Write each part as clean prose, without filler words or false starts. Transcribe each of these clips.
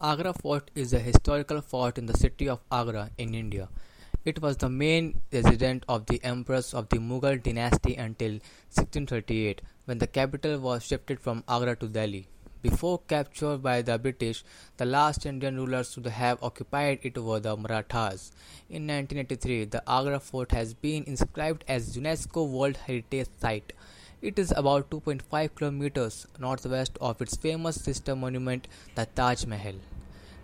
Agra Fort is a historical fort in the city of Agra in India. It was the main residence of the empress of the Mughal dynasty until 1638, when the capital was shifted from Agra to Delhi. Before capture by the British, the last Indian rulers to have occupied it were the Marathas. In 1983, the Agra Fort has been inscribed as UNESCO World Heritage Site. It is about 2.5 kilometers northwest of its famous sister monument, the Taj Mahal.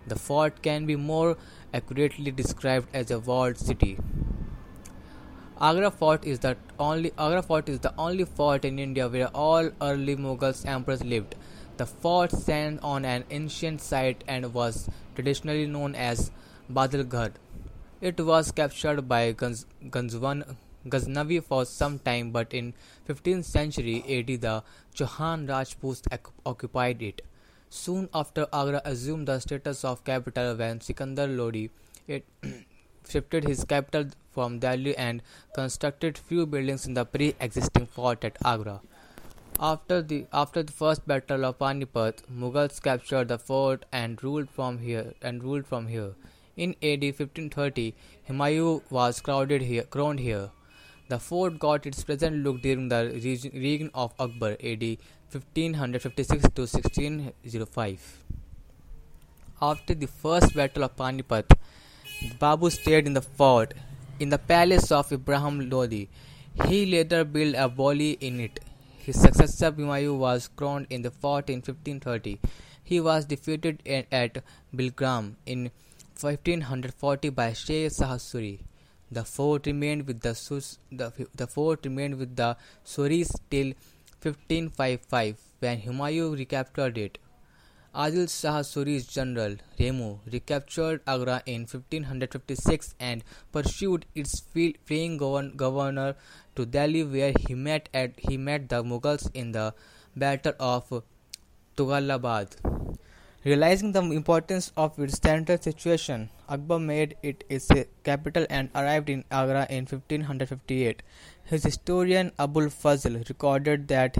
The fort can be more accurately described as a walled city. Agra Fort is the only fort in India where all early Mughal emperors lived. The fort stands on an ancient site and was traditionally known as Badalgarh. It was captured by Ghaznavi for some time, but in 15th century AD the Chauhan Rajput occupied it. Soon after, Agra assumed the status of capital when Sikandar Lodi shifted his capital from Delhi and constructed few buildings in the pre-existing fort at Agra. After the first battle of Panipat, Mughals captured the fort and ruled from here. In AD 1530, Himayu was crowned here. The fort got its present look during the reign of Akbar AD 1556 to 1605. After the first battle of Panipat, Babu stayed in the fort in the palace of Ibrahim Lodi. He later built a boli in it. His successor Himayu was crowned in the fort in 1530. He was defeated at Bilgram in 1540 by Sher Shah Suri. The fort remained with the Suris till 1555, when Himayu recaptured it. Adil Shah Suri's general Remu recaptured Agra in 1556 and pursued its fleeing governor to Delhi, where he met the Mughals in the Battle of Tughlaqabad. Realizing the importance of its central situation, Akbar made it his capital and arrived in Agra in 1558. His historian Abu'l Fazl recorded that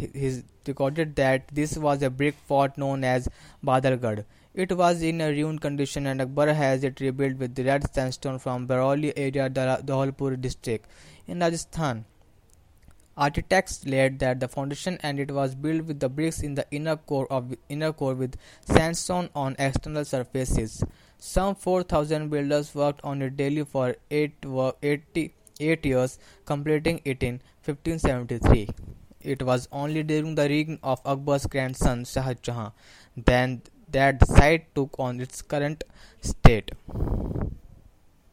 this was a brick fort known as Badalgarh. It was in a ruined condition, and Akbar has it rebuilt with red sandstone from Bari area, Dholpur district, in Rajasthan. Architects laid that the foundation, and it was built with the bricks in the inner core with sandstone on external surfaces. Some 4,000 builders worked on it daily for 88 years, completing it in 1573. It was only during the reign of Akbar's grandson Shah Jahan that the site took on its current state.